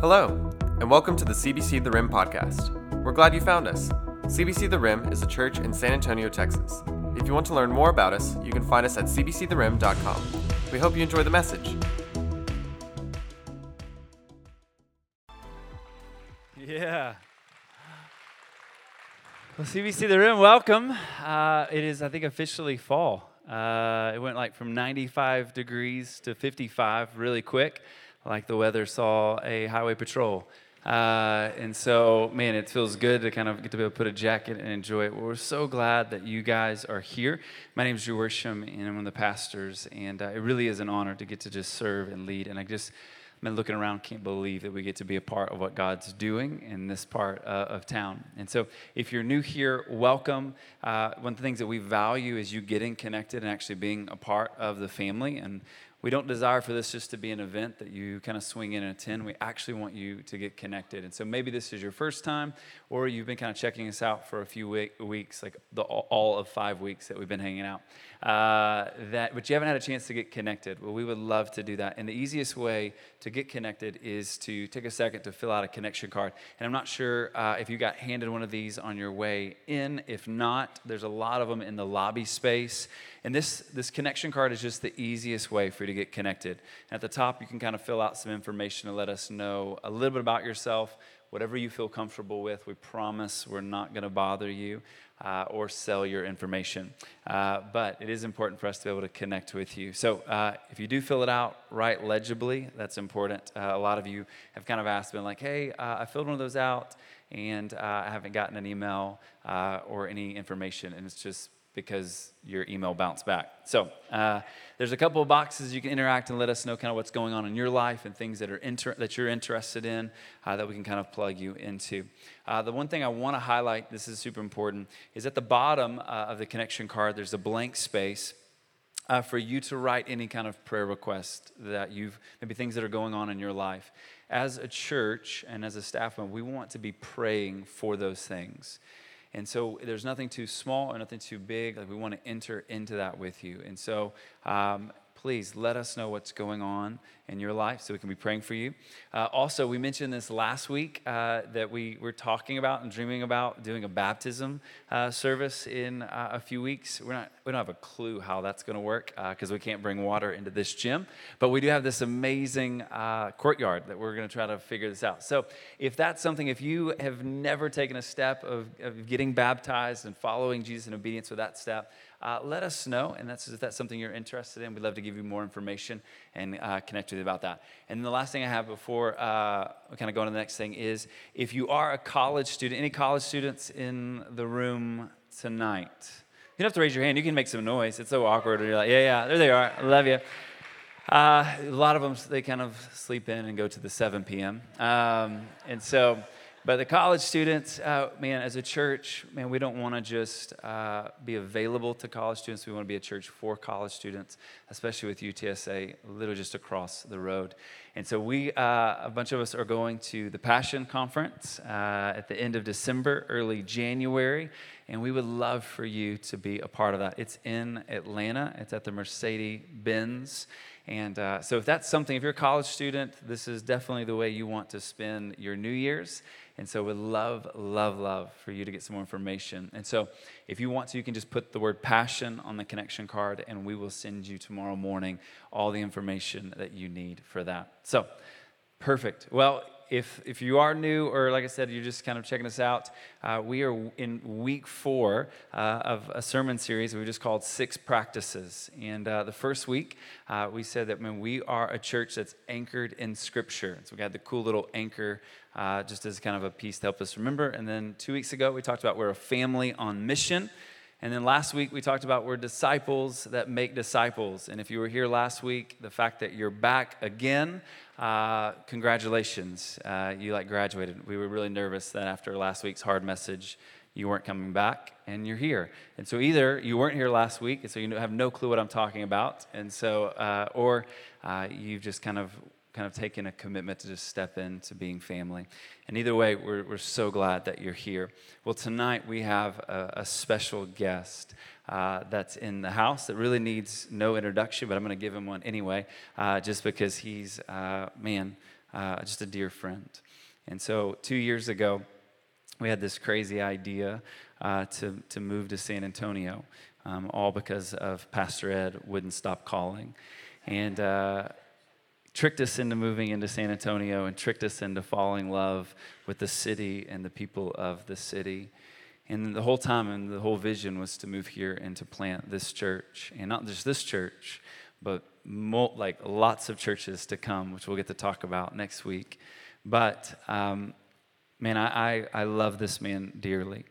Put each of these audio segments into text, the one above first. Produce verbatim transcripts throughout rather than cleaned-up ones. Hello, and welcome to the C B C The Rim podcast. We're glad you found us. C B C The Rim is a church in San Antonio, Texas. If you want to learn more about us, you can find us at c b c the rim dot com. We hope you enjoy the message. Yeah. Well, C B C The Rim, welcome. Uh, it is, I think, officially fall. Uh, it went like from ninety-five degrees to fifty-five really quick. Like the weather saw a highway patrol. Uh, and so, man, it feels good to kind of get to be able to put a jacket and enjoy it. Well, we're so glad that you guys are here. My name is Drew Worsham, and I'm one of the pastors. And uh, it really is an honor to get to just serve and lead. And I just, I've been looking around, can't believe that we get to be a part of what God's doing in this part uh, of town. And so if you're new here, welcome. Uh, one of the things that we value is you getting connected and actually being a part of the family. And we don't desire for this just to be an event that you kind of swing in and attend. We actually want you to get connected. And so maybe this is your first time, or you've been kind of checking us out for a few week, weeks, like the, all of five weeks that we've been hanging out. Uh, that, but you haven't had a chance to get connected. Well, we would love to do that. And the easiest way to get connected is to take a second to fill out a connection card. And I'm not sure uh, if you got handed one of these on your way in. If not, there's a lot of them in the lobby space. And this, this connection card is just the easiest way for you to get connected. At the top, you can kind of fill out some information to let us know a little bit about yourself, whatever you feel comfortable with. We promise we're not going to bother you uh, or sell your information. Uh, but it is important for us to be able to connect with you. So uh, if you do fill it out, write legibly. That's important. Uh, a lot of you have kind of asked, been like, hey, uh, I filled one of those out, and uh, I haven't gotten an email uh, or any information. And it's just because your email bounced back. So uh, there's a couple of boxes you can interact and let us know kind of what's going on in your life and things that are inter- that you're interested in uh, that we can kind of plug you into. Uh, the one thing I want to highlight, this is super important, is at the bottom uh, of the connection card, there's a blank space uh, for you to write any kind of prayer request that you've, maybe things that are going on in your life. As a church and as a staff member, we want to be praying for those things. And so there's nothing too small or nothing too big. Like, we want to enter into that with you. And so um, please let us know what's going on in your life so we can be praying for you. Uh, also, we mentioned this last week uh, that we were talking about and dreaming about doing a baptism uh, service in uh, a few weeks. We're not, we don't have a clue how that's going to work because uh, we can't bring water into this gym. But we do have this amazing uh, courtyard that we're going to try to figure this out. So if that's something, if you have never taken a step of, of getting baptized and following Jesus in obedience with that step, uh, let us know. And that's, if that's something you're interested in, we'd love to give you more information and uh, connect with about that. And the last thing I have before uh, we kind of go on to the next thing is, if you are a college student, any college students in the room tonight? You don't have to raise your hand. You can make some noise. It's so awkward. You're like, yeah, yeah, there they are. I love you. Uh, a lot of them, they kind of sleep in and go to the seven p.m. Um, and so, but the college students, uh, man, as a church, man, we don't want to just uh, be available to college students. We want to be a church for college students, especially with U T S A, literally just across the road. And so we, uh, a bunch of us are going to the Passion Conference uh, at the end of December, early January. And we would love for you to be a part of that. It's in Atlanta. It's at the Mercedes-Benz. And uh, so if that's something, if you're a college student, this is definitely the way you want to spend your New Year's. And so we'd love, love, love for you to get some more information. And so if you want to, you can just put the word passion on the connection card, and we will send you tomorrow morning all the information that you need for that. So perfect. Well, If if you are new, or like I said, you're just kind of checking us out, uh, we are in week four uh, of a sermon series we just called Six Practices. And uh, the first week, uh, we said that when we are a church that's anchored in Scripture. So we got the cool little anchor uh, just as kind of a piece to help us remember. And then two weeks ago, we talked about we're a family on mission. And then last week, we talked about we're disciples that make disciples. And if you were here last week, the fact that you're back again, uh, congratulations. Uh, you, like, graduated. We were really nervous that after last week's hard message, you weren't coming back, and you're here. And so either you weren't here last week, and so you have no clue what I'm talking about, and so, uh, or uh, you've just kind of kind of taking a commitment to just step into being family. And either way, we're we're so glad that you're here. Well, tonight we have a, a special guest uh, that's in the house that really needs no introduction, but I'm going to give him one anyway, uh, just because he's, uh, man, uh, just a dear friend. And so two years ago, we had this crazy idea uh, to, to move to San Antonio, um, all because of Pastor Ed wouldn't stop calling. And uh, tricked us into moving into San Antonio and tricked us into falling in love with the city and the people of the city. And the whole time and the whole vision was to move here and to plant this church. And not just this church, but mo- like lots of churches to come, which we'll get to talk about next week. But um, man, I, I, I love this man dearly.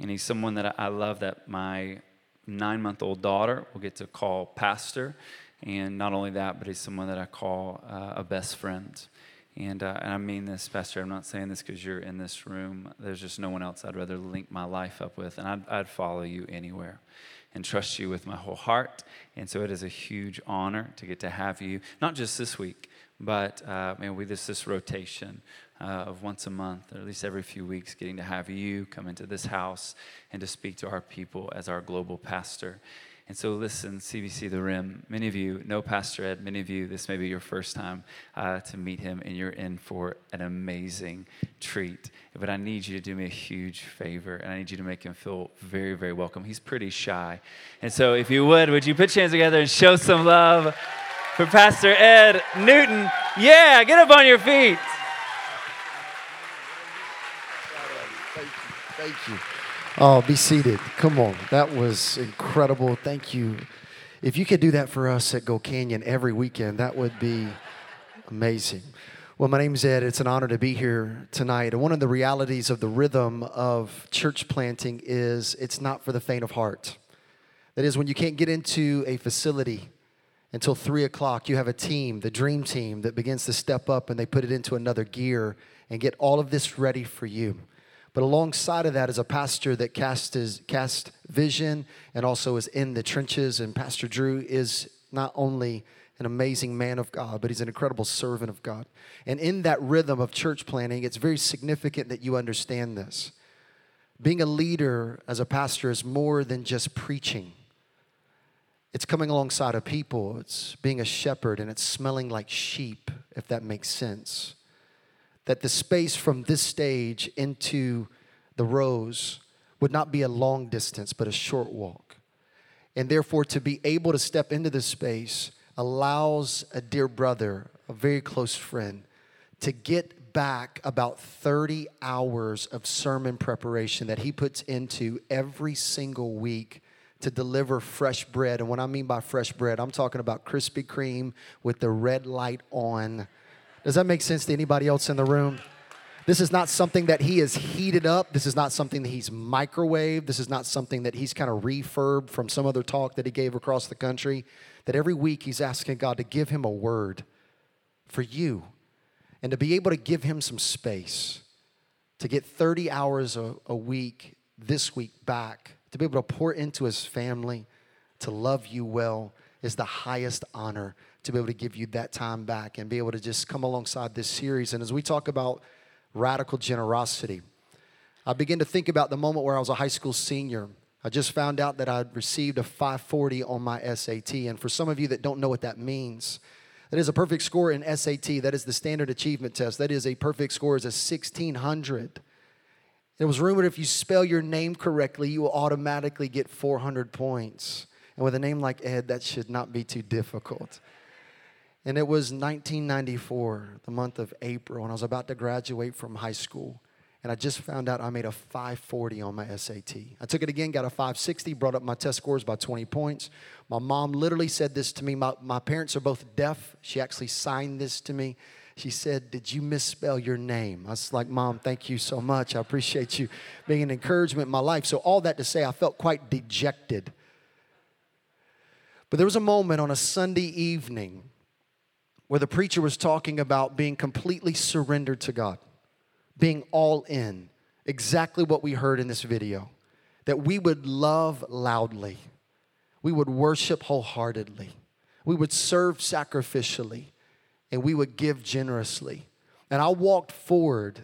And he's someone that I love that my nine-month-old daughter will get to call pastor. And not only that, but he's someone that I call uh, a best friend. And, uh, and I mean this, Pastor, I'm not saying this because you're in this room. There's just no one else I'd rather link my life up with. And I'd, I'd follow you anywhere and trust you with my whole heart. And so it is a huge honor to get to have you, not just this week, but uh, man, we this this rotation uh, of once a month, or at least every few weeks, getting to have you come into this house and to speak to our people as our global pastor. And so listen, C B C The Rim, many of you know Pastor Ed, many of you, this may be your first time uh, to meet him, and you're in for an amazing treat. But I need you to do me a huge favor, and I need you to make him feel very, very welcome. He's pretty shy. And so if you would, would you put your hands together and show some love for Pastor Ed Newton? Yeah, get up on your feet. Thank you, thank you. Oh, be seated. Come on. That was incredible. Thank you. If you could do that for us at Gold Canyon every weekend, that would be amazing. Well, my name's Ed. It's an honor to be here tonight. And one of the realities of the rhythm of church planting is it's not for the faint of heart. That is, when you can't get into a facility until three o'clock, you have a team, the dream team, that begins to step up and they put it into another gear and get all of this ready for you. But alongside of that is a pastor that cast his, cast vision and also is in the trenches. And Pastor Drew is not only an amazing man of God, but he's an incredible servant of God. And in that rhythm of church planting, it's very significant that you understand this. Being a leader as a pastor is more than just preaching. It's coming alongside of people. It's being a shepherd, and it's smelling like sheep, if that makes sense. That the space from this stage into the rows would not be a long distance, but a short walk. And therefore, to be able to step into this space allows a dear brother, a very close friend, to get back about thirty hours of sermon preparation that he puts into every single week to deliver fresh bread. And what I mean by fresh bread, I'm talking about Krispy Kreme with the red light on. Does that make sense to anybody else in the room? This is not something that he has heated up. This is not something that he's microwaved. This is not something that he's kind of refurbed from some other talk that he gave across the country. That every week he's asking God to give him a word for you and to be able to give him some space to get thirty hours a, a week this week back, to be able to pour into his family, to love you well is the highest honor to be able to give you that time back and be able to just come alongside this series. And as we talk about radical generosity, I begin to think about the moment where I was a high school senior. I just found out that I'd received a five forty on my S A T. And for some of you that don't know what that means, that is a perfect score in S A T. That is the standard achievement test. That is a perfect score is a sixteen hundred. It was rumored if you spell your name correctly, you will automatically get four hundred points. And with a name like Ed, that should not be too difficult. And it was nineteen ninety-four, the month of April, and I was about to graduate from high school. And I just found out I made a five forty on my S A T. I took it again, got a five sixty, brought up my test scores by twenty points. My mom literally said this to me. My, my parents are both deaf. She actually signed this to me. She said, "Did you misspell your name?" I was like, "Mom, thank you so much. I appreciate you being an encouragement in my life." So all that to say, I felt quite dejected. But there was a moment on a Sunday evening where the preacher was talking about being completely surrendered to God, being all in, exactly what we heard in this video, that we would love loudly, we would worship wholeheartedly, we would serve sacrificially, and we would give generously. And I walked forward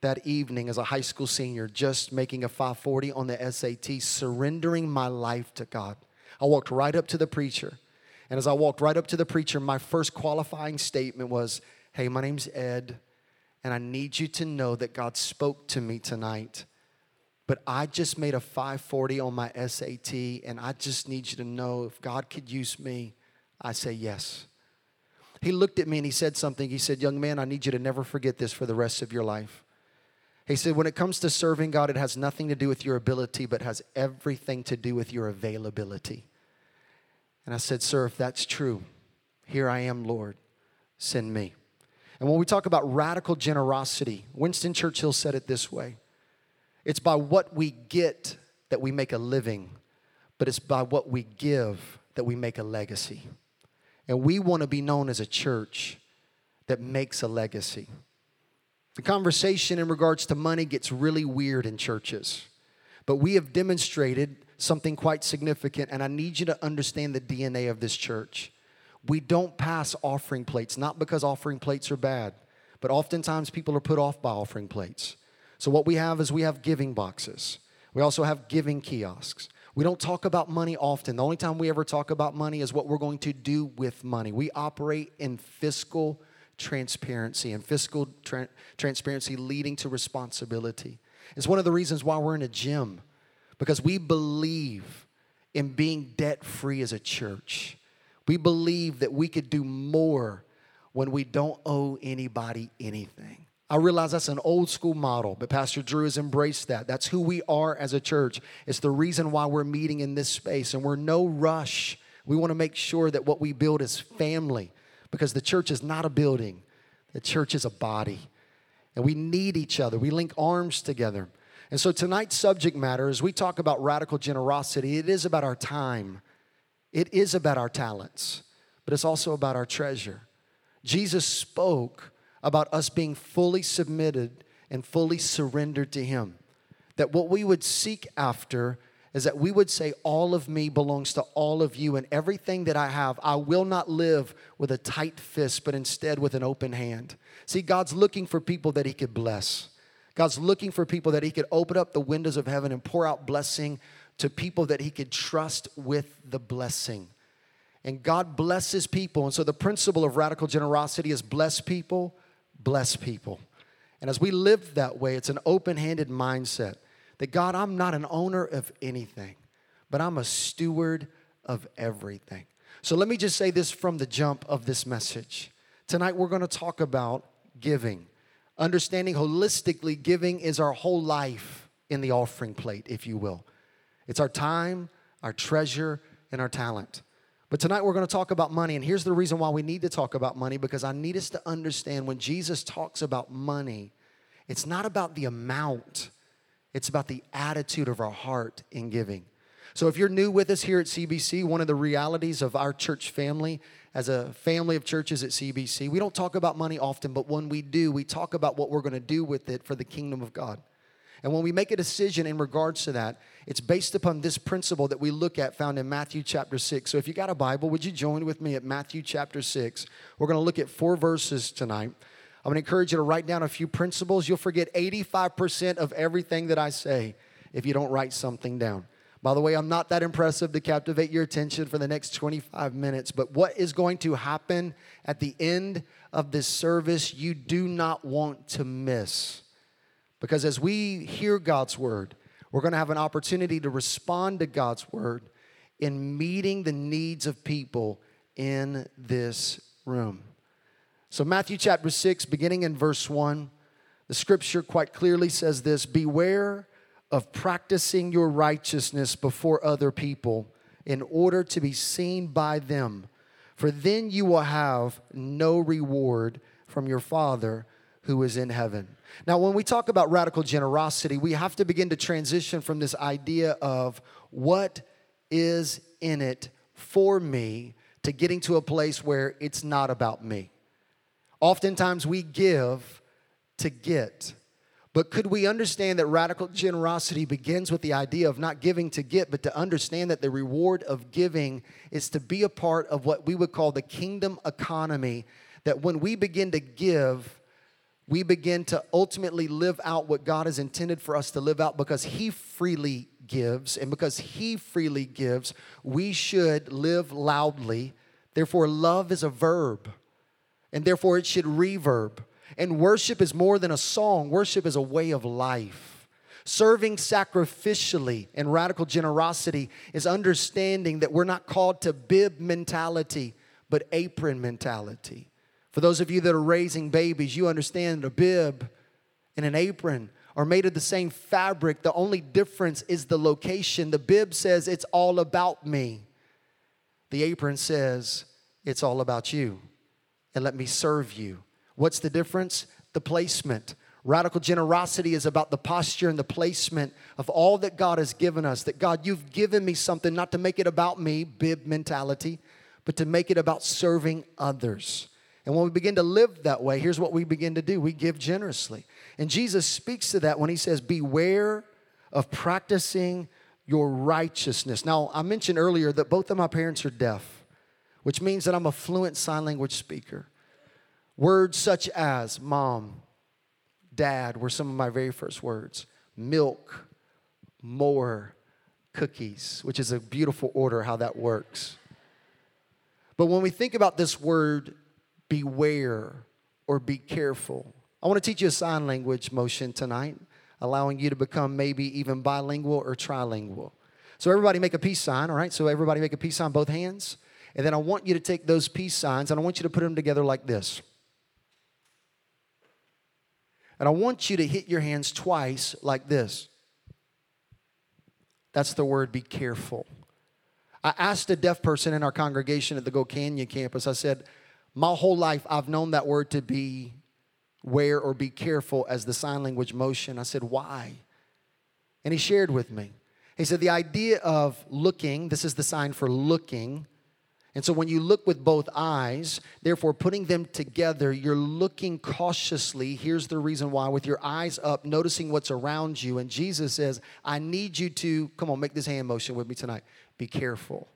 that evening as a high school senior, just making a five forty on the S A T, surrendering my life to God. I walked right up to the preacher. And as I walked right up to the preacher, my first qualifying statement was, hey, my name's Ed, and I need you to know that God spoke to me tonight, but I just made a five forty on my S A T, and I just need you to know if God could use me, I say yes. He looked at me and he said something. He said, young man, I need you to never forget this for the rest of your life. He said, when it comes to serving God, it has nothing to do with your ability, but has everything to do with your availability. And I said, sir, if that's true, here I am, Lord, send me. And when we talk about radical generosity, Winston Churchill said it this way. It's by what we get that we make a living, but it's by what we give that we make a legacy. And we want to be known as a church that makes a legacy. The conversation in regards to money gets really weird in churches, but we have demonstrated something quite significant, and I need you to understand the D N A of this church. We don't pass offering plates, not because offering plates are bad, but oftentimes people are put off by offering plates. So what we have is we have giving boxes. We also have giving kiosks. We don't talk about money often. The only time we ever talk about money is what we're going to do with money. We operate in fiscal transparency and fiscal tra- transparency leading to responsibility. It's one of the reasons why we're in a gym, because we believe in being debt-free as a church. We believe that we could do more when we don't owe anybody anything. I realize that's an old school model, but Pastor Drew has embraced that. That's who we are as a church. It's the reason why we're meeting in this space, and we're no rush. We want to make sure that what we build is family, because the church is not a building. The church is a body, and we need each other. We link arms together. And so tonight's subject matter, as we talk about radical generosity, it is about our time. It is about our talents, but it's also about our treasure. Jesus spoke about us being fully submitted and fully surrendered to Him. That what we would seek after is that we would say, all of me belongs to all of you, and everything that I have, I will not live with a tight fist, but instead with an open hand. See, God's looking for people that He could bless. God's looking for people that He could open up the windows of heaven and pour out blessing to people that He could trust with the blessing. And God blesses people. And so the principle of radical generosity is bless people, bless people. And as we live that way, it's an open-handed mindset that, God, I'm not an owner of anything, but I'm a steward of everything. So let me just say this from the jump of this message. Tonight we're going to talk about giving. Understanding holistically, giving is our whole life in the offering plate, if you will. It's our time, our treasure, and our talent. But tonight we're going to talk about money, and here's the reason why we need to talk about money, because I need us to understand when Jesus talks about money, it's not about the amount, it's about the attitude of our heart in giving. So if you're new with us here at C B C, one of the realities of our church family, as a family of churches at C B C, we don't talk about money often, but when we do, we talk about what we're going to do with it for the kingdom of God. And when we make a decision in regards to that, it's based upon this principle that we look at found in Matthew chapter six. So if you got a Bible, would you join with me at Matthew chapter six? We're going to look at four verses tonight. I'm going to encourage you to write down a few principles. You'll forget eighty-five percent of everything that I say if you don't write something down. By the way, I'm not that impressive to captivate your attention for the next twenty-five minutes, but what is going to happen at the end of this service, you do not want to miss. Because as we hear God's word, we're going to have an opportunity to respond to God's word in meeting the needs of people in this room. So Matthew chapter six, beginning in verse one, the scripture quite clearly says this: beware of practicing your righteousness before other people in order to be seen by them, for then you will have no reward from your Father who is in heaven. Now, when we talk about radical generosity, we have to begin to transition from this idea of what is in it for me to getting to a place where it's not about me. Oftentimes we give to get, but could we understand that radical generosity begins with the idea of not giving to get, but to understand that the reward of giving is to be a part of what we would call the kingdom economy, that when we begin to give, we begin to ultimately live out what God has intended for us to live out, because He freely gives. And because He freely gives, we should live loudly. Therefore, love is a verb. and therefore it should reverb. And worship is more than a song. Worship is a way of life. Serving sacrificially and radical generosity is understanding that we're not called to bib mentality, but apron mentality. For those of you that are raising babies, you understand a bib and an apron are made of the same fabric. The only difference is the location. The bib says, it's all about me. The apron says, it's all about you. And let me serve you. What's the difference? The placement. Radical generosity is about the posture and the placement of all that God has given us. That God, you've given me something, not to make it about me, bib mentality, but to make it about serving others. And when we begin to live that way, here's what we begin to do. We give generously. And Jesus speaks to that when he says, beware of practicing your righteousness. Now, I mentioned earlier that both of my parents are deaf, which means that I'm a fluent sign language speaker. Words such as mom, dad were some of my very first words. Milk, more, cookies, which is a beautiful order how that works. But when we think about this word, beware or be careful. I want to teach you a sign language motion tonight, allowing you to become maybe even bilingual or trilingual. So everybody make a peace sign, all right? So everybody make a peace sign, both hands. And then I want you to take those peace signs, and I want you to put them together like this. And I want you to hit your hands twice like this. That's the word, be careful. I asked a deaf person in our congregation at the Gold Canyon campus, I said, my whole life, I've known that word to be beware or be careful as the sign language motion. I said, why? And he shared with me. He said, the idea of looking, this is the sign for looking. And so when you look with both eyes, therefore putting them together, you're looking cautiously. Here's the reason why. With your eyes up, noticing what's around you. And Jesus says, I need you to, come on, make this hand motion with me tonight. Be careful.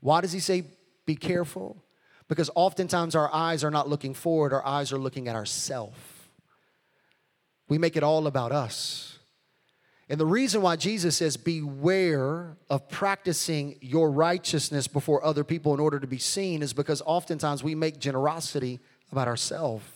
Why does he say be careful? Because oftentimes our eyes are not looking forward. Our eyes are looking at ourselves. We make it all about us. And the reason why Jesus says, beware of practicing your righteousness before other people in order to be seen is because oftentimes we make generosity about ourselves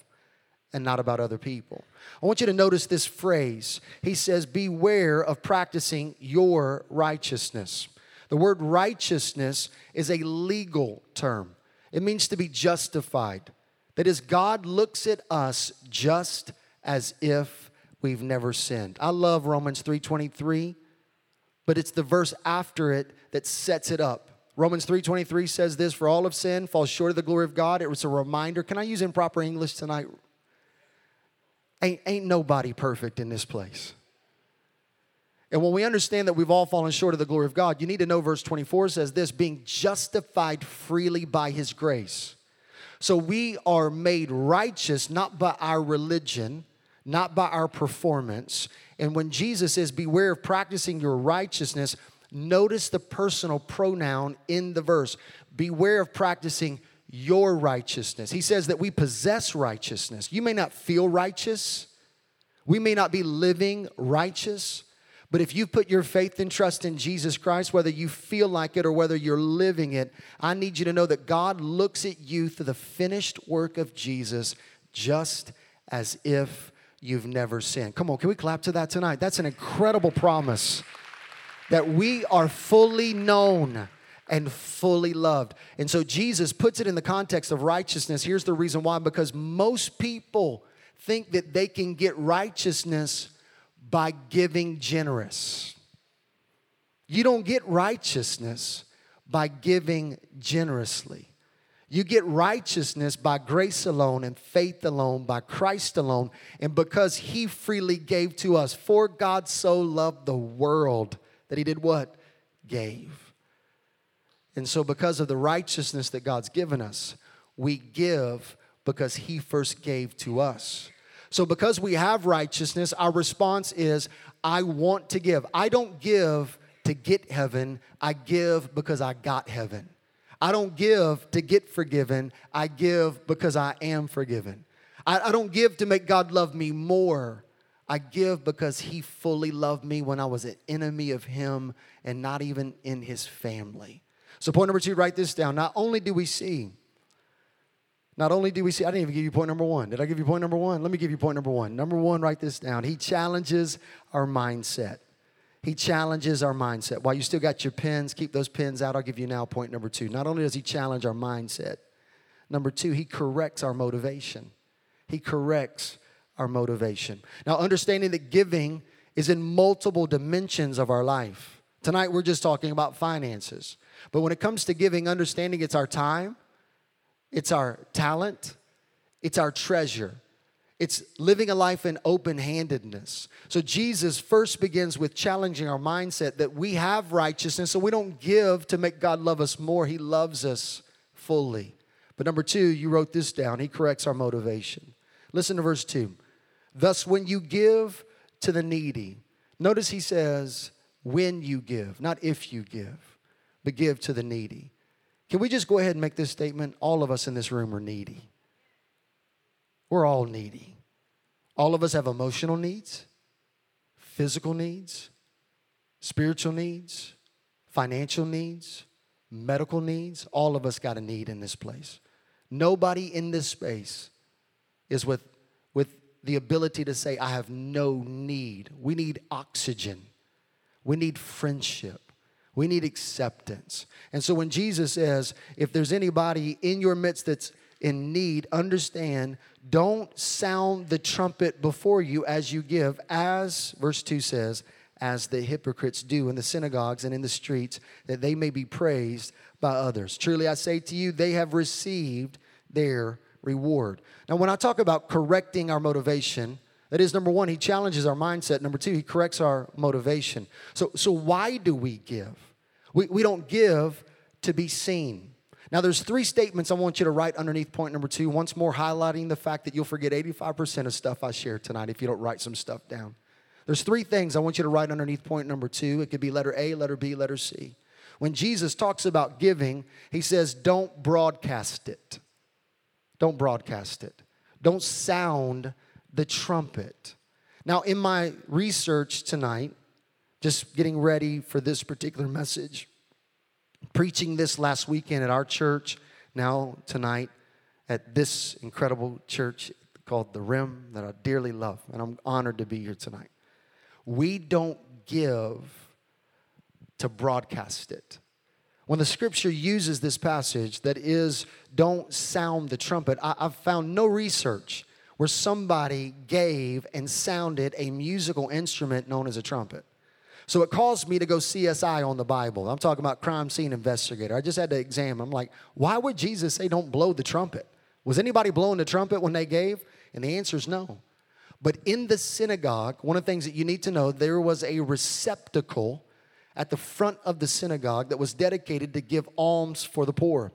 and not about other people. I want you to notice this phrase. He says, beware of practicing your righteousness. The word righteousness is a legal term. It means to be justified. That is, God looks at us just as if we've never sinned. I love Romans three twenty-three, but it's the verse after it that sets it up. Romans three twenty-three says this, for all of sin falls short of the glory of God. It was a reminder. Can I use improper English tonight? Ain't, ain't nobody perfect in this place. And when we understand that we've all fallen short of the glory of God, you need to know verse twenty-four says this, being justified freely by his grace. So we are made righteous not by our religion, not by our performance. And when Jesus says, beware of practicing your righteousness, notice the personal pronoun in the verse. Beware of practicing your righteousness. He says that we possess righteousness. You may not feel righteous. We may not be living righteous. But if you put your faith and trust in Jesus Christ, whether you feel like it or whether you're living it, I need you to know that God looks at you through the finished work of Jesus just as if you've never sinned. Come on, can we clap to that tonight? That's an incredible promise that we are fully known and fully loved. And so Jesus puts it in the context of righteousness. Here's the reason why. Because most people think that they can get righteousness by giving generous. You don't get righteousness by giving generously. You get righteousness by grace alone and faith alone, by Christ alone, and because he freely gave to us. For God so loved the world that he did what? Gave. And so because of the righteousness that God's given us, we give because he first gave to us. So because we have righteousness, our response is, I want to give. I don't give to get heaven. I give because I got heaven. I don't give to get forgiven. I give because I am forgiven. I, I don't give to make God love me more. I give because he fully loved me when I was an enemy of him and not even in his family. So point number two, write this down. Not only do we see Not only do we see, I didn't even give you point number one. Did I give you point number one? Let me give you point number one. Number one, write this down. He challenges our mindset. He challenges our mindset. While you still got your pens, keep those pens out. I'll give you now point number two. Not only does he challenge our mindset, number two, he corrects our motivation. He corrects our motivation. Now, understanding that giving is in multiple dimensions of our life. Tonight, we're just talking about finances. But when it comes to giving, understanding it's our time, it's our talent, it's our treasure. It's living a life in open-handedness. So Jesus first begins with challenging our mindset that we have righteousness, so we don't give to make God love us more. He loves us fully. But number two, you wrote this down. He corrects our motivation. Listen to verse two. Thus, when you give to the needy. Notice he says, when you give, not if you give, but give to the needy. Can we just go ahead and make this statement? All of us in this room are needy. We're all needy. All of us have emotional needs, physical needs, spiritual needs, financial needs, medical needs. All of us got a need in this place. Nobody in this space is with, with the ability to say, I have no need. We need oxygen. We need friendship. We need acceptance. And so when Jesus says, if there's anybody in your midst that's in need, understand, don't sound the trumpet before you as you give, as, verse two says, as the hypocrites do in the synagogues and in the streets, that they may be praised by others. Truly I say to you, they have received their reward. Now, when I talk about correcting our motivation, that is, number one, he challenges our mindset. Number two, he corrects our motivation. So, so why do we give? We, we don't give to be seen. Now, there's three statements I want you to write underneath point number two, once more highlighting the fact that you'll forget eighty-five percent of stuff I share tonight if you don't write some stuff down. There's three things I want you to write underneath point number two. It could be letter A, letter B, letter C. When Jesus talks about giving, he says, don't broadcast it. Don't broadcast it. Don't sound the trumpet. Now, in my research tonight, just getting ready for this particular message, preaching this last weekend at our church, now tonight at this incredible church called The Rim that I dearly love, and I'm honored to be here tonight. We don't give to broadcast it. When the scripture uses this passage that is, don't sound the trumpet, I, I've found no research where somebody gave and sounded a musical instrument known as a trumpet. So it caused me to go C S I on the Bible. I'm talking about crime scene investigator. I just had to examine. I'm like, why would Jesus say don't blow the trumpet? Was anybody blowing the trumpet when they gave? And the answer is no. But in the synagogue, one of the things that you need to know, there was a receptacle at the front of the synagogue that was dedicated to give alms for the poor.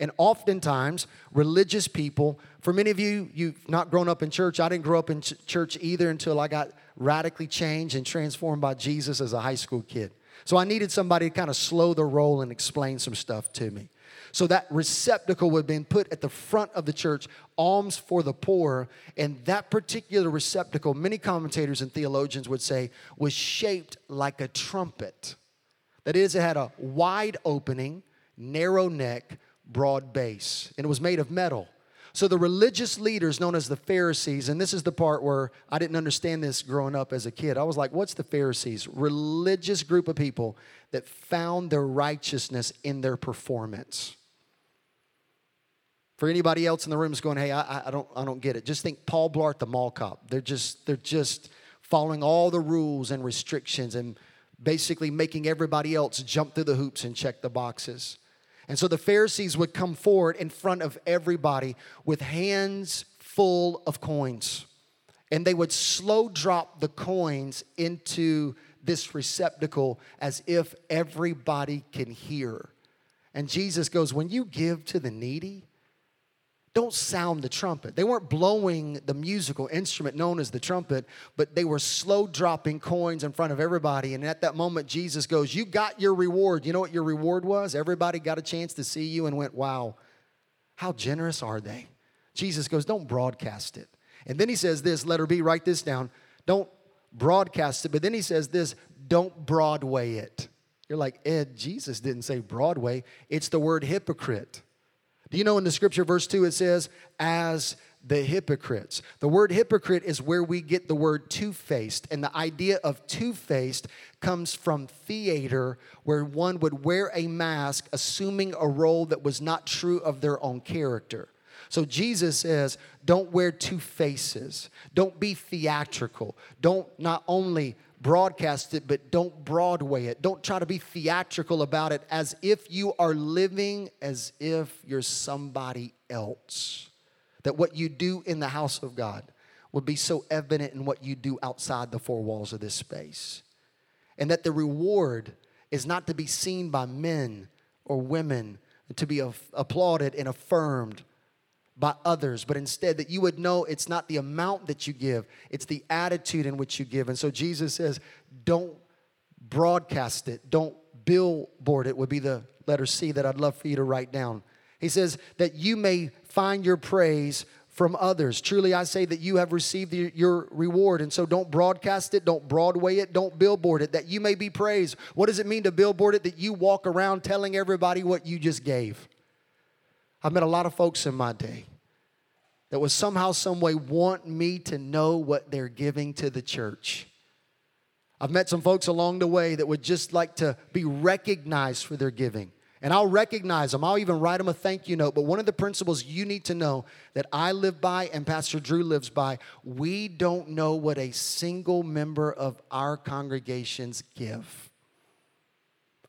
And oftentimes, religious people, for many of you, you've not grown up in church. I didn't grow up in ch- church either until I got radically changed and transformed by Jesus as a high school kid. So I needed somebody to kind of slow the roll and explain some stuff to me. So that receptacle would have been put at the front of the church, alms for the poor. And that particular receptacle, many commentators and theologians would say, was shaped like a trumpet. That is, it had a wide opening, narrow neck, broad base, and it was made of metal. So the religious leaders known as the Pharisees, and this is the part where I didn't understand this growing up as a kid. I was like, what's the Pharisees? Religious group of people that found their righteousness in their performance. For anybody else in the room is going, hey, I, I don't I don't get it. Just think Paul Blart, the mall cop. They're just they're just following all the rules and restrictions and basically making everybody else jump through the hoops and check the boxes. And so the Pharisees would come forward in front of everybody with hands full of coins. And they would slow drop the coins into this receptacle as if everybody can hear. And Jesus goes, when you give to the needy, don't sound the trumpet. They weren't blowing the musical instrument known as the trumpet, but they were slow dropping coins in front of everybody. And at that moment, Jesus goes, you got your reward. You know what your reward was? Everybody got a chance to see you and went, wow, how generous are they? Jesus goes, don't broadcast it. And then he says this, letter B, write this down. Don't broadcast it. But then he says this, don't Broadway it. You're like, Ed, Jesus didn't say Broadway. It's the word hypocrite. Do you know in the scripture, verse two, it says, as the hypocrites. The word hypocrite is where we get the word two-faced. And the idea of two-faced comes from theater, where one would wear a mask, assuming a role that was not true of their own character. So Jesus says, don't wear two faces. Don't be theatrical. Don't not only broadcast it, but don't Broadway it. Don't try to be theatrical about it as if you are living as if you're somebody else. That what you do in the house of God will be so evident in what you do outside the four walls of this space. And that the reward is not to be seen by men or women, to be applauded and affirmed by others, but instead that you would know it's not the amount that you give, it's the attitude in which you give. And so Jesus says, don't broadcast it, don't billboard it, would be the letter C that I'd love for you to write down. He says that you may find your praise from others. Truly, I say that you have received your reward. And so don't broadcast it, don't Broadway it, don't billboard it, that you may be praised. What does it mean to billboard it? That you walk around telling everybody what you just gave. I've met a lot of folks in my day that would somehow, some way want me to know what they're giving to the church. I've met some folks along the way that would just like to be recognized for their giving. And I'll recognize them. I'll even write them a thank you note. But one of the principles you need to know that I live by and Pastor Drew lives by, we don't know what a single member of our congregations give.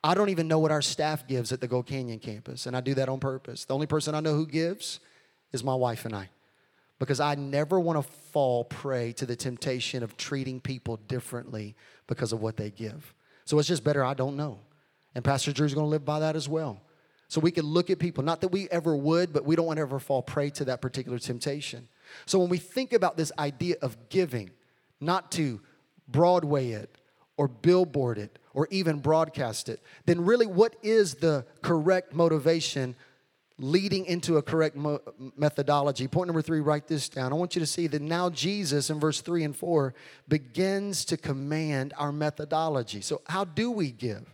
I don't even know what our staff gives at the Gold Canyon campus, and I do that on purpose. The only person I know who gives is my wife and I, because I never want to fall prey to the temptation of treating people differently because of what they give. So it's just better I don't know, and Pastor Drew's going to live by that as well. So we can look at people, not that we ever would, but we don't want to ever fall prey to that particular temptation. So when we think about this idea of giving, not to Broadway it or billboard it, or even broadcast it, then really what is the correct motivation leading into a correct mo- methodology? Point number three, write this down. I want you to see that now Jesus in verse three and four begins to command our methodology. So how do we give?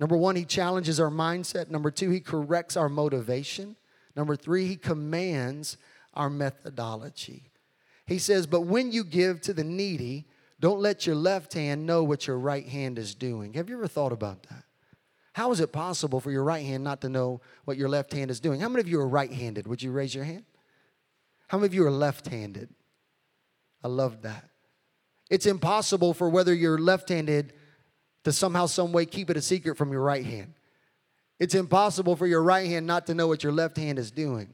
Number one, he challenges our mindset. Number two, he corrects our motivation. Number three, he commands our methodology. He says, but when you give to the needy, don't let your left hand know what your right hand is doing. Have you ever thought about that? How is it possible for your right hand not to know what your left hand is doing? How many of you are right-handed? Would you raise your hand? How many of you are left-handed? I love that. It's impossible for whether you're left-handed to somehow, some way keep it a secret from your right hand. It's impossible for your right hand not to know what your left hand is doing.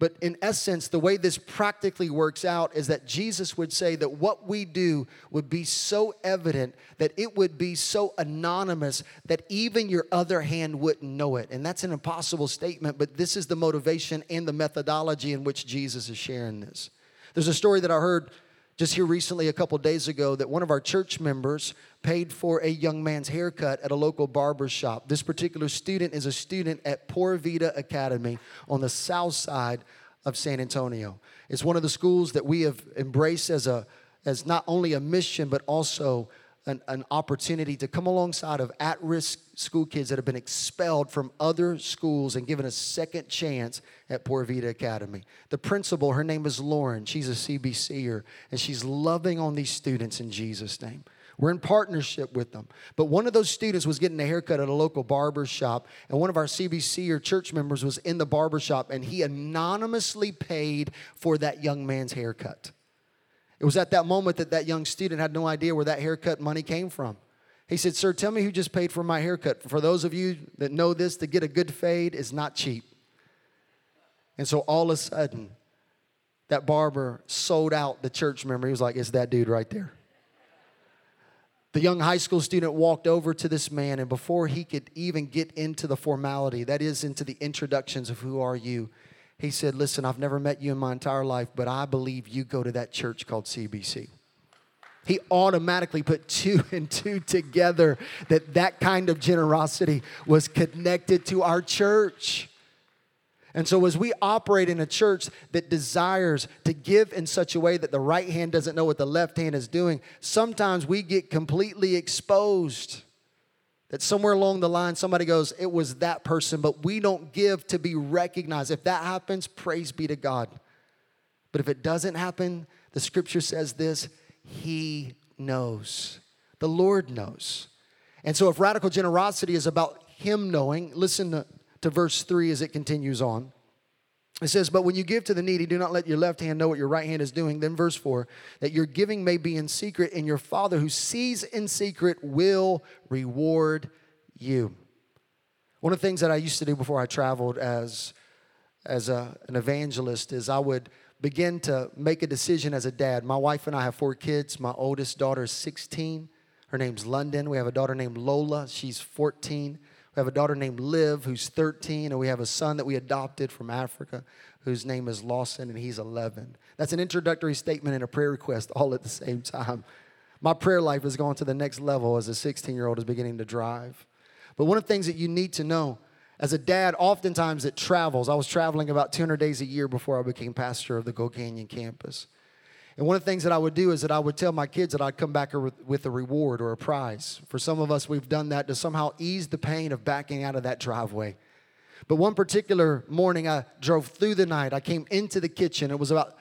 But in essence, the way this practically works out is that Jesus would say that what we do would be so evident that it would be so anonymous that even your other hand wouldn't know it. And that's an impossible statement, but this is the motivation and the methodology in which Jesus is sharing this. There's a story that I heard just here recently a couple days ago that one of our church members paid for a young man's haircut at a local barber shop. This particular student is a student at Por Vida Academy on the south side of San Antonio. It's one of the schools that we have embraced as a as not only a mission but also an, an opportunity to come alongside of at-risk school kids that have been expelled from other schools and given a second chance at Por Vida Academy. The principal, her name is Lauren. She's a C B C'er, and she's loving on these students in Jesus' name. We're in partnership with them. But one of those students was getting a haircut at a local barber shop, and one of our C B C'er church members was in the barber shop, and he anonymously paid for that young man's haircut. It was at that moment that that young student had no idea where that haircut money came from. He said, sir, tell me who just paid for my haircut. For those of you that know this, to get a good fade is not cheap. And so all of a sudden, that barber sold out the church member. He was like, it's that dude right there. The young high school student walked over to this man, and before he could even get into the formality, that is into the introductions of who are you, he said, listen, I've never met you in my entire life, but I believe you go to that church called C B C. He automatically put two and two together that that kind of generosity was connected to our church. And so as we operate in a church that desires to give in such a way that the right hand doesn't know what the left hand is doing, sometimes we get completely exposed. That somewhere along the line, somebody goes, it was that person, but we don't give to be recognized. If that happens, praise be to God. But if it doesn't happen, the scripture says this, he knows. The Lord knows. And so if radical generosity is about him knowing, listen to, to verse three as it continues on. It says, but when you give to the needy, do not let your left hand know what your right hand is doing. Then verse four, that your giving may be in secret, and your Father who sees in secret will reward you. One of the things that I used to do before I traveled as, as a, an evangelist is I would begin to make a decision as a dad. My wife and I have four kids. My oldest daughter is sixteen. Her name's London. We have a daughter named Lola. She's fourteen. We have a daughter named Liv who's thirteen, and we have a son that we adopted from Africa whose name is Lawson, and he's eleven. That's an introductory statement and a prayer request all at the same time. My prayer life has gone to the next level as a sixteen-year-old is beginning to drive. But one of the things that you need to know, as a dad, oftentimes it travels. I was traveling about two hundred days a year before I became pastor of the Gold Canyon campus. And one of the things that I would do is that I would tell my kids that I'd come back with a reward or a prize. For some of us, we've done that to somehow ease the pain of backing out of that driveway. But one particular morning, I drove through the night. I came into the kitchen. It was about,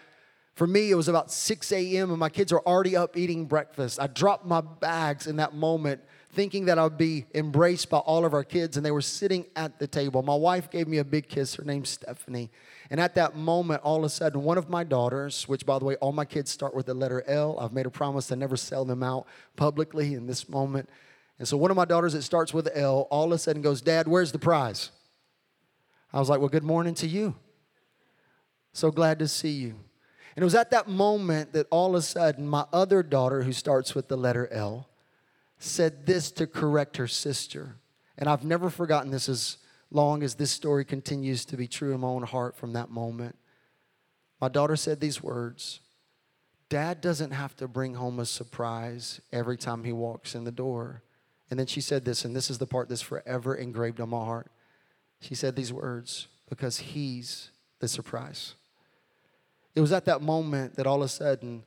for me, it was about six a.m., and my kids were already up eating breakfast. I dropped my bags in that moment, thinking that I would be embraced by all of our kids, and they were sitting at the table. My wife gave me a big kiss. Her name's Stephanie. And at that moment, all of a sudden, one of my daughters, which, by the way, all my kids start with the letter L. I've made a promise to never sell them out publicly in this moment. And so one of my daughters that starts with L all of a sudden goes, Dad, where's the prize? I was like, well, good morning to you. So glad to see you. And it was at that moment that all of a sudden my other daughter, who starts with the letter L, said this to correct her sister. And I've never forgotten this as long as this story continues to be true in my own heart from that moment. My daughter said these words, Dad doesn't have to bring home a surprise every time he walks in the door. And then she said this, and this is the part that's forever engraved on my heart. She said these words, because he's the surprise. It was at that moment that all of a sudden,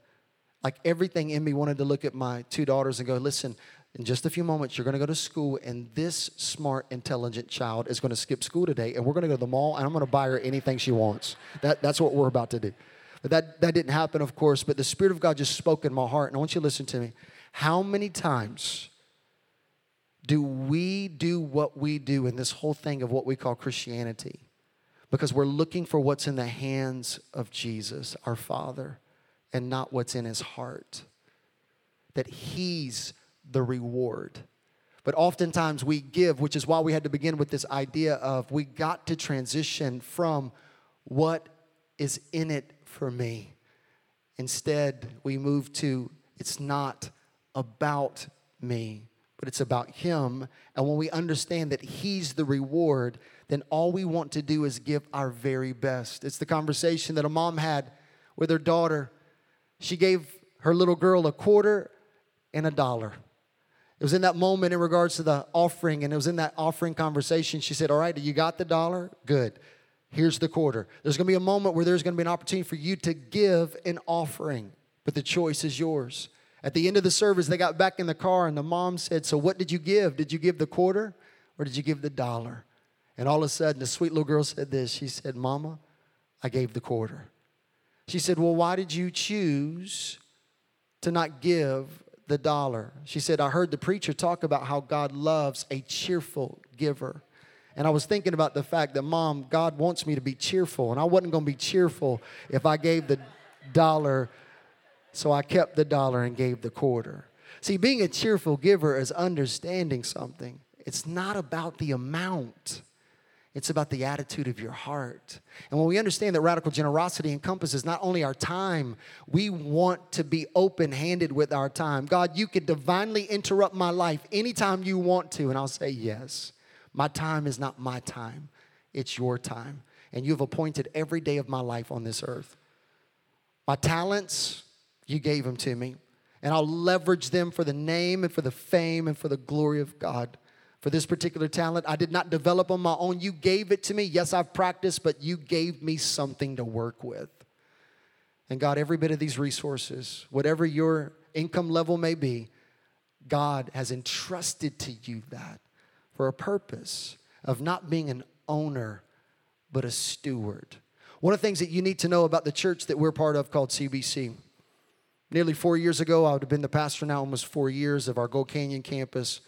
like everything in me wanted to look at my two daughters and go, listen, in just a few moments, you're going to go to school, and this smart, intelligent child is going to skip school today, and we're going to go to the mall, and I'm going to buy her anything she wants. That, that's what we're about to do. But that, that didn't happen, of course, but the Spirit of God just spoke in my heart, and I want you to listen to me. How many times do we do what we do in this whole thing of what we call Christianity? Because we're looking for what's in the hands of Jesus, our Father, and not what's in his heart. That he's the reward. But oftentimes we give, which is why we had to begin with this idea of we got to transition from what is in it for me. Instead, we move to it's not about me, but it's about him. And when we understand that he's the reward, then all we want to do is give our very best. It's the conversation that a mom had with her daughter. She gave her little girl a quarter and a dollar. It was in that moment in regards to the offering, and it was in that offering conversation. She said, all right, you got the dollar? Good. Here's the quarter. There's going to be a moment where there's going to be an opportunity for you to give an offering, but the choice is yours. At the end of the service, they got back in the car, and the mom said, so what did you give? Did you give the quarter or did you give the dollar? And all of a sudden, the sweet little girl said this. She said, Mama, I gave the quarter. She said, well, why did you choose to not give the dollar? She said, I heard the preacher talk about how God loves a cheerful giver. And I was thinking about the fact that, Mom, God wants me to be cheerful. And I wasn't going to be cheerful if I gave the dollar. So I kept the dollar and gave the quarter. See, being a cheerful giver is understanding something. It's not about the amount. It's about the attitude of your heart. And when we understand that radical generosity encompasses not only our time, we want to be open-handed with our time. God, you could divinely interrupt my life anytime you want to, and I'll say yes. My time is not my time. It's your time. And you've appointed every day of my life on this earth. My talents, you gave them to me, and I'll leverage them for the name and for the fame and for the glory of God. For this particular talent, I did not develop on my own. You gave it to me. Yes, I've practiced, but you gave me something to work with. And God, every bit of these resources, whatever your income level may be, God has entrusted to you that. for a purpose of not being an owner, but a steward. One of the things that you need to know about the church that we're part of called C B C. Nearly four years ago, I would have been the pastor now almost four years of our Gold Canyon campus.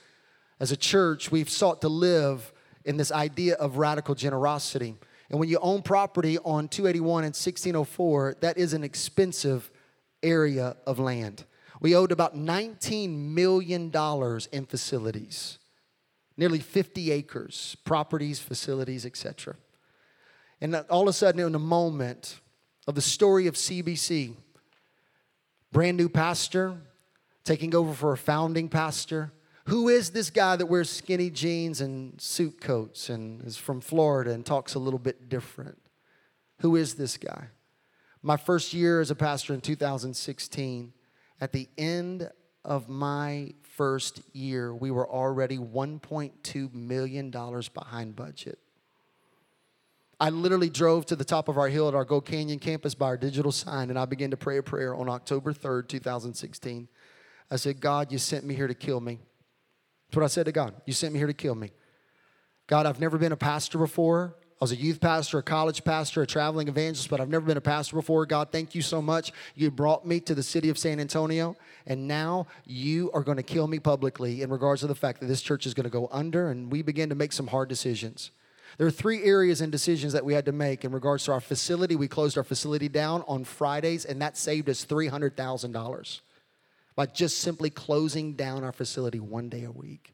As a church, we've sought to live in this idea of radical generosity. And when you own property on two eighty-one and sixteen oh four, that is an expensive area of land. We owed about nineteen million dollars in facilities, nearly fifty acres, properties, facilities, et cetera. And all of a sudden, in a moment of the story of C B C, brand new pastor, taking over for a founding pastor. Who is this guy that wears skinny jeans and suit coats and is from Florida and talks a little bit different? Who is this guy? My first year as a pastor in two thousand sixteen, at the end of my first year, we were already one point two million dollars behind budget. I literally drove to the top of our hill at our Gold Canyon campus by our digital sign, and I began to pray a prayer on October third, two thousand sixteen. I said, God, you sent me here to kill me. That's what I said to God. You sent me here to kill me. God, I've never been a pastor before. I was a youth pastor, a college pastor, a traveling evangelist, but I've never been a pastor before. God, thank you so much. You brought me to the city of San Antonio, and now you are going to kill me publicly in regards to the fact that this church is going to go under, and we begin to make some hard decisions. There are three areas and decisions that we had to make in regards to our facility. We closed our facility down on Fridays, and that saved us three hundred thousand dollars. By just simply closing down our facility one day a week.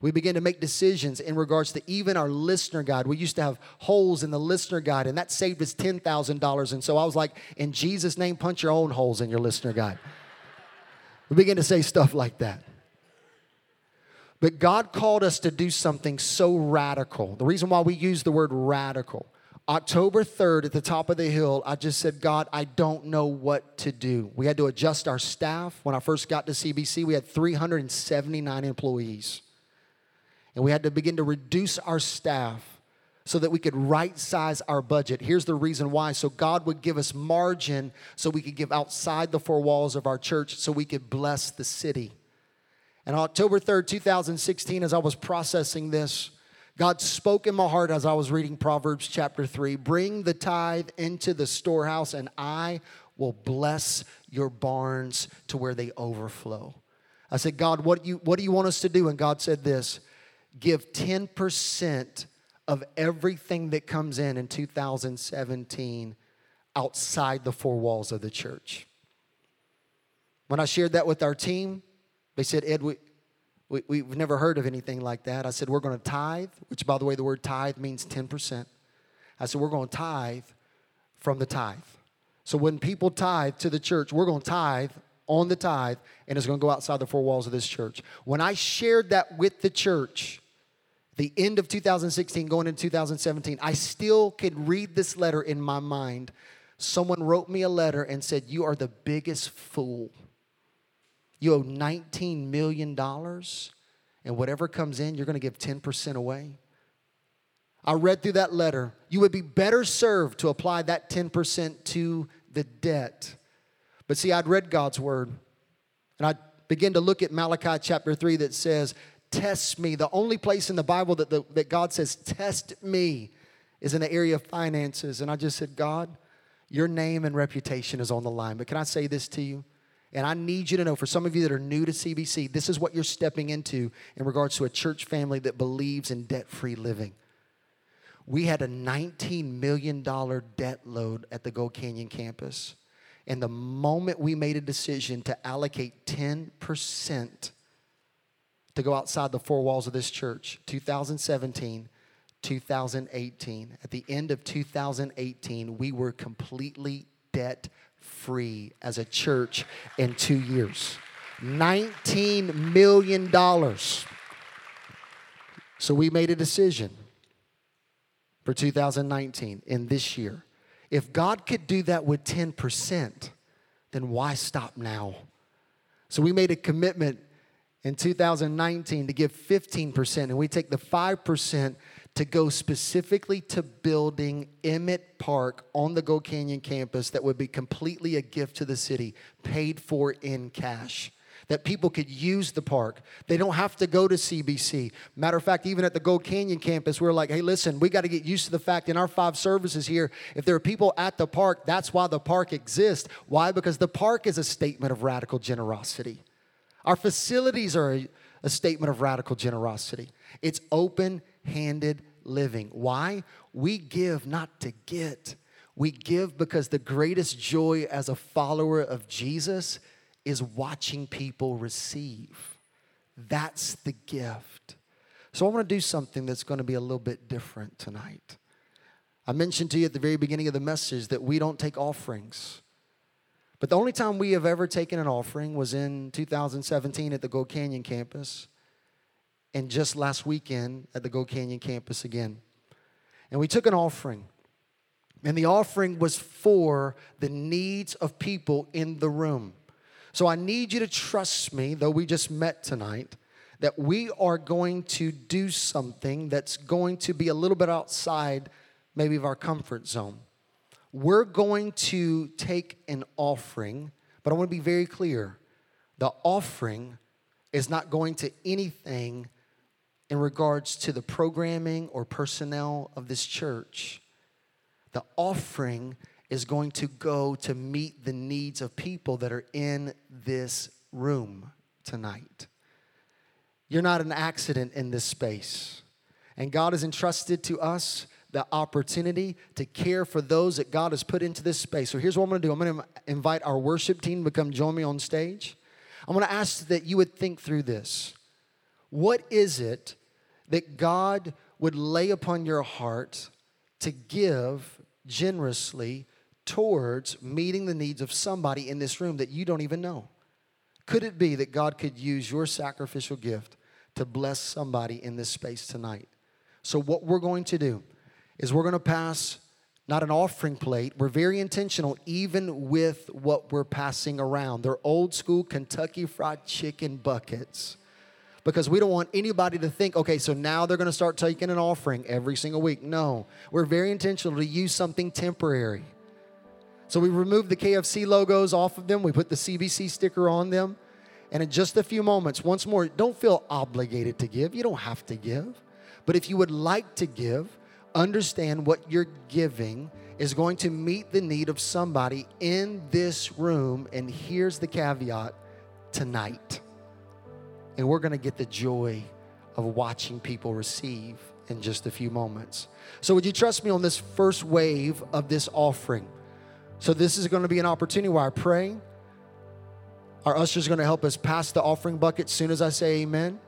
We began to make decisions in regards to even our listener guide. We used to have holes in the listener guide, and that saved us ten thousand dollars. And so I was like, in Jesus' name, punch your own holes in your listener guide. We began to say stuff like that. But God called us to do something so radical. The reason why we use the word radical. October third, at the top of the hill, I just said, God, I don't know what to do. We had to adjust our staff. When I first got to C B C, we had three hundred seventy-nine employees. And we had to begin to reduce our staff so that we could right-size our budget. Here's the reason why. So God would give us margin so we could give outside the four walls of our church so we could bless the city. And October third, two thousand sixteen, as I was processing this, God spoke in my heart as I was reading Proverbs chapter three. Bring the tithe into the storehouse, and I will bless your barns to where they overflow. I said, God, what do you, what do you want us to do? And God said this, give ten percent of everything that comes in in two thousand seventeen outside the four walls of the church. When I shared that with our team, they said, Ed, we... We, we've never heard of anything like that. I said, we're going to tithe, which, by the way, the word tithe means ten percent. I said, we're going to tithe from the tithe. So when people tithe to the church, we're going to tithe on the tithe, and it's going to go outside the four walls of this church. When I shared that with the church, the end of two thousand sixteen, going into two thousand seventeen, I still could read this letter in my mind. Someone wrote me a letter and said, you are the biggest fool. You owe nineteen million dollars, and whatever comes in, you're going to give ten percent away. I read through that letter. You would be better served to apply that ten percent to the debt. But see, I'd read God's word, and I began to look at Malachi chapter three that says, test me. The only place in the Bible that, the, that God says, test me, is in the area of finances. And I just said, God, your name and reputation is on the line. But can I say this to you? And I need you to know, for some of you that are new to C B C, this is what you're stepping into in regards to a church family that believes in debt-free living. We had a nineteen million dollars debt load at the Gold Canyon campus. And the moment we made a decision to allocate ten percent to go outside the four walls of this church, two thousand seventeen, two thousand eighteen, at the end of two thousand eighteen, we were completely debt-free as a church in two years. nineteen million dollars. So we made a decision for two thousand nineteen in this year. If God could do that with ten percent, then why stop now? So we made a commitment in two thousand nineteen to give fifteen percent, and we take the five percent to go specifically to building Emmett Park on the Gold Canyon campus that would be completely a gift to the city, paid for in cash. that people could use the park. They don't have to go to C B C. Matter of fact, even at the Gold Canyon campus, we're like, hey, listen, we got to get used to the fact in our five services here, if there are people at the park, that's why the park exists. Why? Because the park is a statement of radical generosity. Our facilities are a, a statement of radical generosity. It's open-handed living. Why? We give not to get. We give because the greatest joy as a follower of Jesus is watching people receive. That's the gift. So I want to do something that's going to be a little bit different tonight. I mentioned to you at the very beginning of the message that we don't take offerings. But the only time we have ever taken an offering was in two thousand seventeen at the Gold Canyon campus, and just last weekend at the Gold Canyon campus again. And we took an offering. And the offering was for the needs of people in the room. So I need you to trust me, though we just met tonight, that we are going to do something that's going to be a little bit outside maybe of our comfort zone. We're going to take an offering, but I want to be very clear. The offering is not going to anything in regards to the programming or personnel of this church. The offering is going to go to meet the needs of people that are in this room tonight. You're not an accident in this space. And God has entrusted to us the opportunity to care for those that God has put into this space. So here's what I'm going to do. I'm going to invite our worship team to come join me on stage. I'm going to ask that you would think through this. What is it that God would lay upon your heart to give generously towards meeting the needs of somebody in this room that you don't even know? Could it be that God could use your sacrificial gift to bless somebody in this space tonight? So what we're going to do is we're going to pass not an offering plate. We're very intentional even with what we're passing around. They're old school Kentucky Fried Chicken buckets, because we don't want anybody to think, okay, so now they're going to start taking an offering every single week. No, we're very intentional to use something temporary. So we removed the K F C logos off of them. We put the C B C sticker on them. And in just a few moments, once more, don't feel obligated to give. You don't have to give. But if you would like to give, understand what you're giving is going to meet the need of somebody in this room. And here's the caveat: tonight. And we're going to get the joy of watching people receive in just a few moments. So would you trust me on this first wave of this offering? So this is going to be an opportunity where I pray. Our ushers are going to help us pass the offering bucket as soon as I say amen.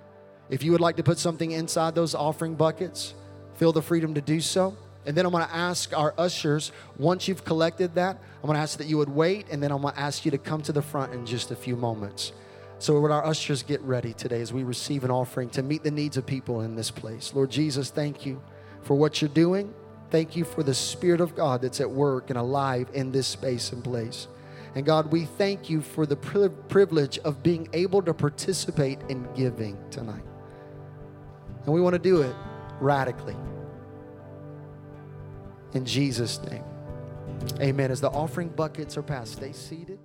If you would like to put something inside those offering buckets, feel the freedom to do so. And then I'm going to ask our ushers, once you've collected that, I'm going to ask that you would wait, and then I'm going to ask you to come to the front in just a few moments. So would our ushers get ready today as we receive an offering to meet the needs of people in this place. Lord Jesus, thank you for what you're doing. Thank you for the Spirit of God that's at work and alive in this space and place. And God, we thank you for the privilege of being able to participate in giving tonight. And we want to do it radically. In Jesus' name, amen. As the offering buckets are passed, stay seated.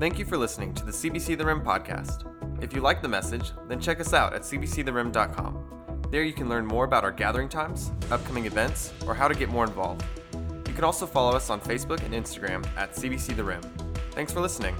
Thank you for listening to the C B C The Rim podcast. If you like the message, then check us out at c b c the rim dot com. There you can learn more about our gathering times, upcoming events, or how to get more involved. You can also follow us on Facebook and Instagram at C B C The Rim. Thanks for listening.